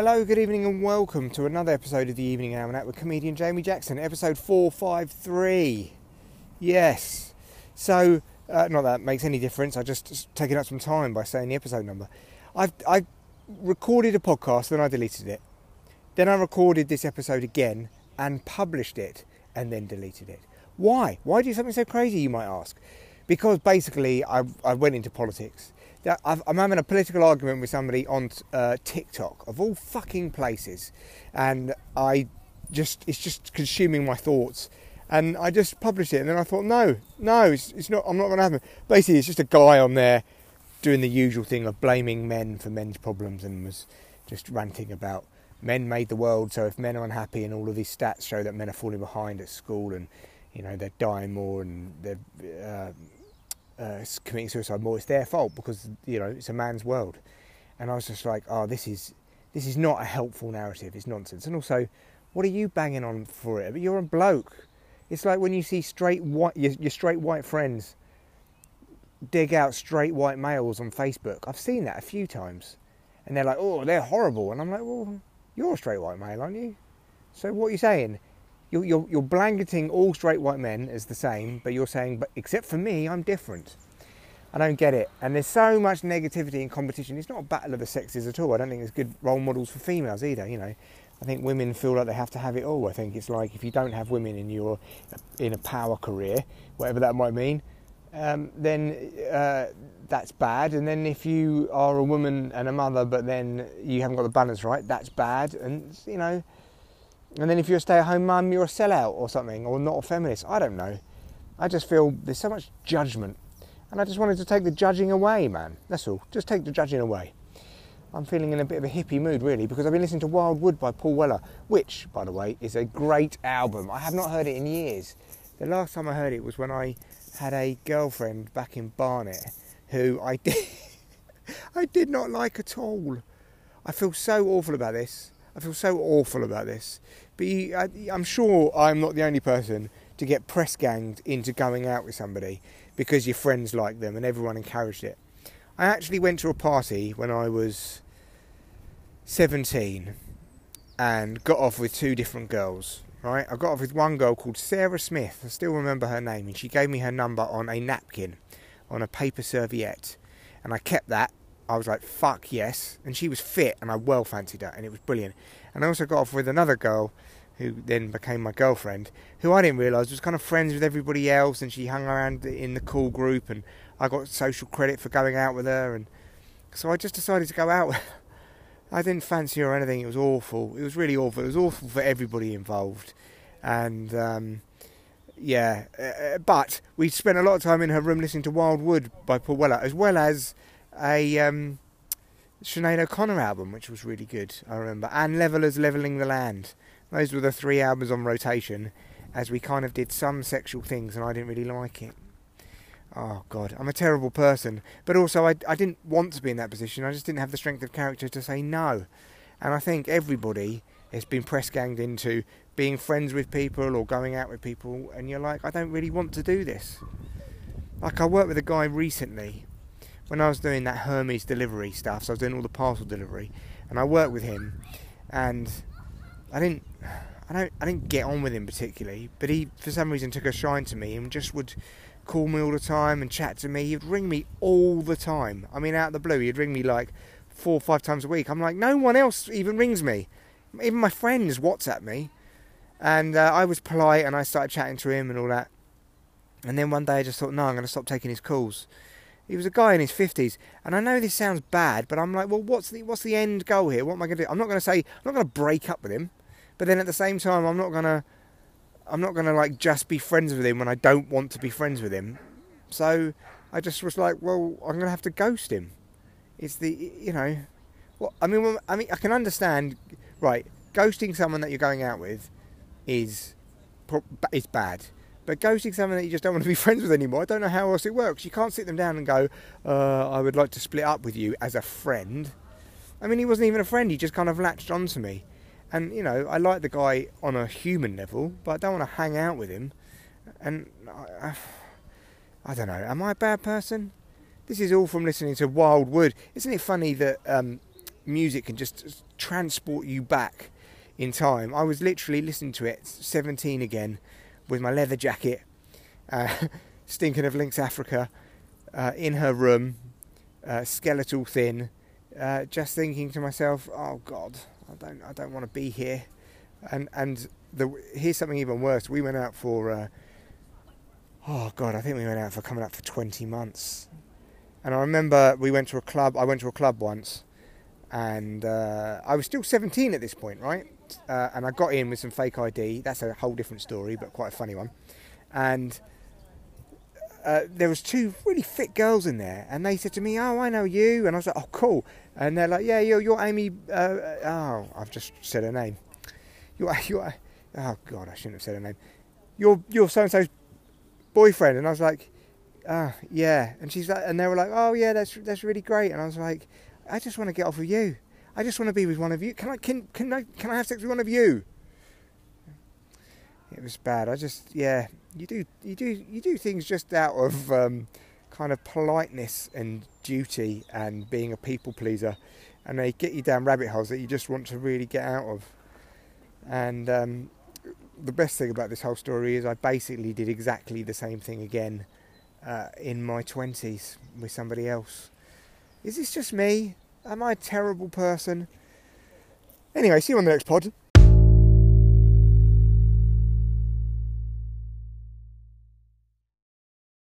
Hello, good evening and welcome to another episode of the Evening Almanac with comedian Jamie Jackson, episode 453. Yes. So, not that it makes any difference, I just taken up some time by saying the episode number. I recorded a podcast, then I deleted it. Then I recorded this episode again and published it and then deleted it. Why? Why do something so crazy, you might ask? Because basically I went into politics. I'm having a political argument with somebody on TikTok, of all fucking places, and it's just consuming my thoughts, and I just published it, and then I thought, no, it's not, I'm not going to have it. Basically, it's just a guy on there doing the usual thing of blaming men for men's problems, and was just ranting about men made the world, so if men are unhappy, and all of these stats show that men are falling behind at school, and, you know, they're dying more, and they're committing suicide more, it's their fault because, you know, it's a man's world. And I was just like, oh, this is not a helpful narrative, it's nonsense. And also, what are you banging on for it? But you're a bloke. It's like when you see straight white, your straight white friends dig out straight white males on Facebook. I've seen that a few times, and they're like, oh, they're horrible. And I'm like, well, you're a straight white male, aren't you? So what are you saying? You're blanketing all straight white men as the same, but you're saying, but except for me, I'm different. I don't get it. And there's so much negativity and competition. It's not a battle of the sexes at all. I don't think there's good role models for females either, you know. I think women feel like they have to have it all. I think it's like if you don't have women in a power career, whatever that might mean, then that's bad. And then if you are a woman and a mother, but then you haven't got the balance right, that's bad. And, you know... And then if you're a stay-at-home mum, you're a sellout or something, or not a feminist. I don't know. I just feel there's so much judgment. And I just wanted to take the judging away, man. That's all. Just take the judging away. I'm feeling in a bit of a hippie mood, really, because I've been listening to Wildwood by Paul Weller, which, by the way, is a great album. I have not heard it in years. The last time I heard it was when I had a girlfriend back in Barnet who I did not like at all. I feel so awful about this. But I'm sure I'm not the only person to get press-ganged into going out with somebody because your friends like them and everyone encouraged it. I actually went to a party when I was 17 and got off with two different girls, right? I got off with one girl called Sarah Smith. I still remember her name, and she gave me her number on a napkin, on a paper serviette, and I kept that. I was like, fuck yes. And she was fit, and I well fancied her, and it was brilliant. And I also got off with another girl who then became my girlfriend, who I didn't realise was kind of friends with everybody else, and she hung around in the cool group, and I got social credit for going out with her. And so I just decided to go out. I didn't fancy her or anything. It was awful. It was really awful. It was awful for everybody involved. And but we spent a lot of time in her room listening to Wildwood by Paul Weller, as well as a Sinead O'Connor album, which was really good, I remember, and Levelling the Land. Those were the three albums on rotation, as we kind of did some sexual things, and I didn't really like it. Oh, God, I'm a terrible person. But also, I didn't want to be in that position. I just didn't have the strength of character to say no. And I think everybody has been press-ganged into being friends with people or going out with people, and you're like, I don't really want to do this. Like, I worked with a guy recently... When I was doing that Hermes delivery stuff, so I was doing all the parcel delivery, and I worked with him, and I didn't get on with him particularly, but he for some reason took a shine to me and just would call me all the time and chat to me. He'd ring me all the time. I mean, out of the blue, he'd ring me like 4 or 5 times a week. I'm like, no one else even rings me. Even my friends WhatsApp me, and I was polite and I started chatting to him and all that. And then one day I just thought, no, I'm going to stop taking his calls. He was a guy in his 50s, and I know this sounds bad, but I'm like, well, what's the end goal here? What am I going to do? I'm not going to break up with him, but then at the same time, I'm not going to like just be friends with him when I don't want to be friends with him. So I just was like, well, I'm going to have to ghost him. It's the, you know, well, I mean, I can understand, right? Ghosting someone that you're going out with is bad. But ghosting someone that you just don't want to be friends with anymore, I don't know how else it works. You can't sit them down and go, I would like to split up with you as a friend. I mean, he wasn't even a friend. He just kind of latched onto me. And, you know, I like the guy on a human level, but I don't want to hang out with him. And I don't know. Am I a bad person? This is all from listening to Wildwood. Isn't it funny that music can just transport you back in time. I was literally listening to it 17 again with my leather jacket, stinking of Lynx Africa, in her room, skeletal thin, just thinking to myself, oh God, I don't want to be here. And here's something even worse. We went out for coming up for 20 months. And I remember I went to a club once, and I was still 17 at this point, right? And I got in with some fake ID. That's a whole different story, but quite a funny one. And there was two really fit girls in there, and they said to me, oh, I know you. And I was like, oh, cool. And they're like, yeah, you're Amy. I've just said her name. You're oh God, I shouldn't have said her name. You're so-and-so's boyfriend. And I was like, yeah. And she's like, and they were like, oh yeah, that's really great. And I was like, I just want to get off with you. I just want to be with one of you. Can I have sex with one of you? It was bad. I just, yeah, you do things just out of kind of politeness and duty and being a people pleaser, and they get you down rabbit holes that you just want to really get out of. And the best thing about this whole story is I basically did exactly the same thing again in my 20s with somebody else. Is this just me? Am I a terrible person? Anyway, see you on the next pod.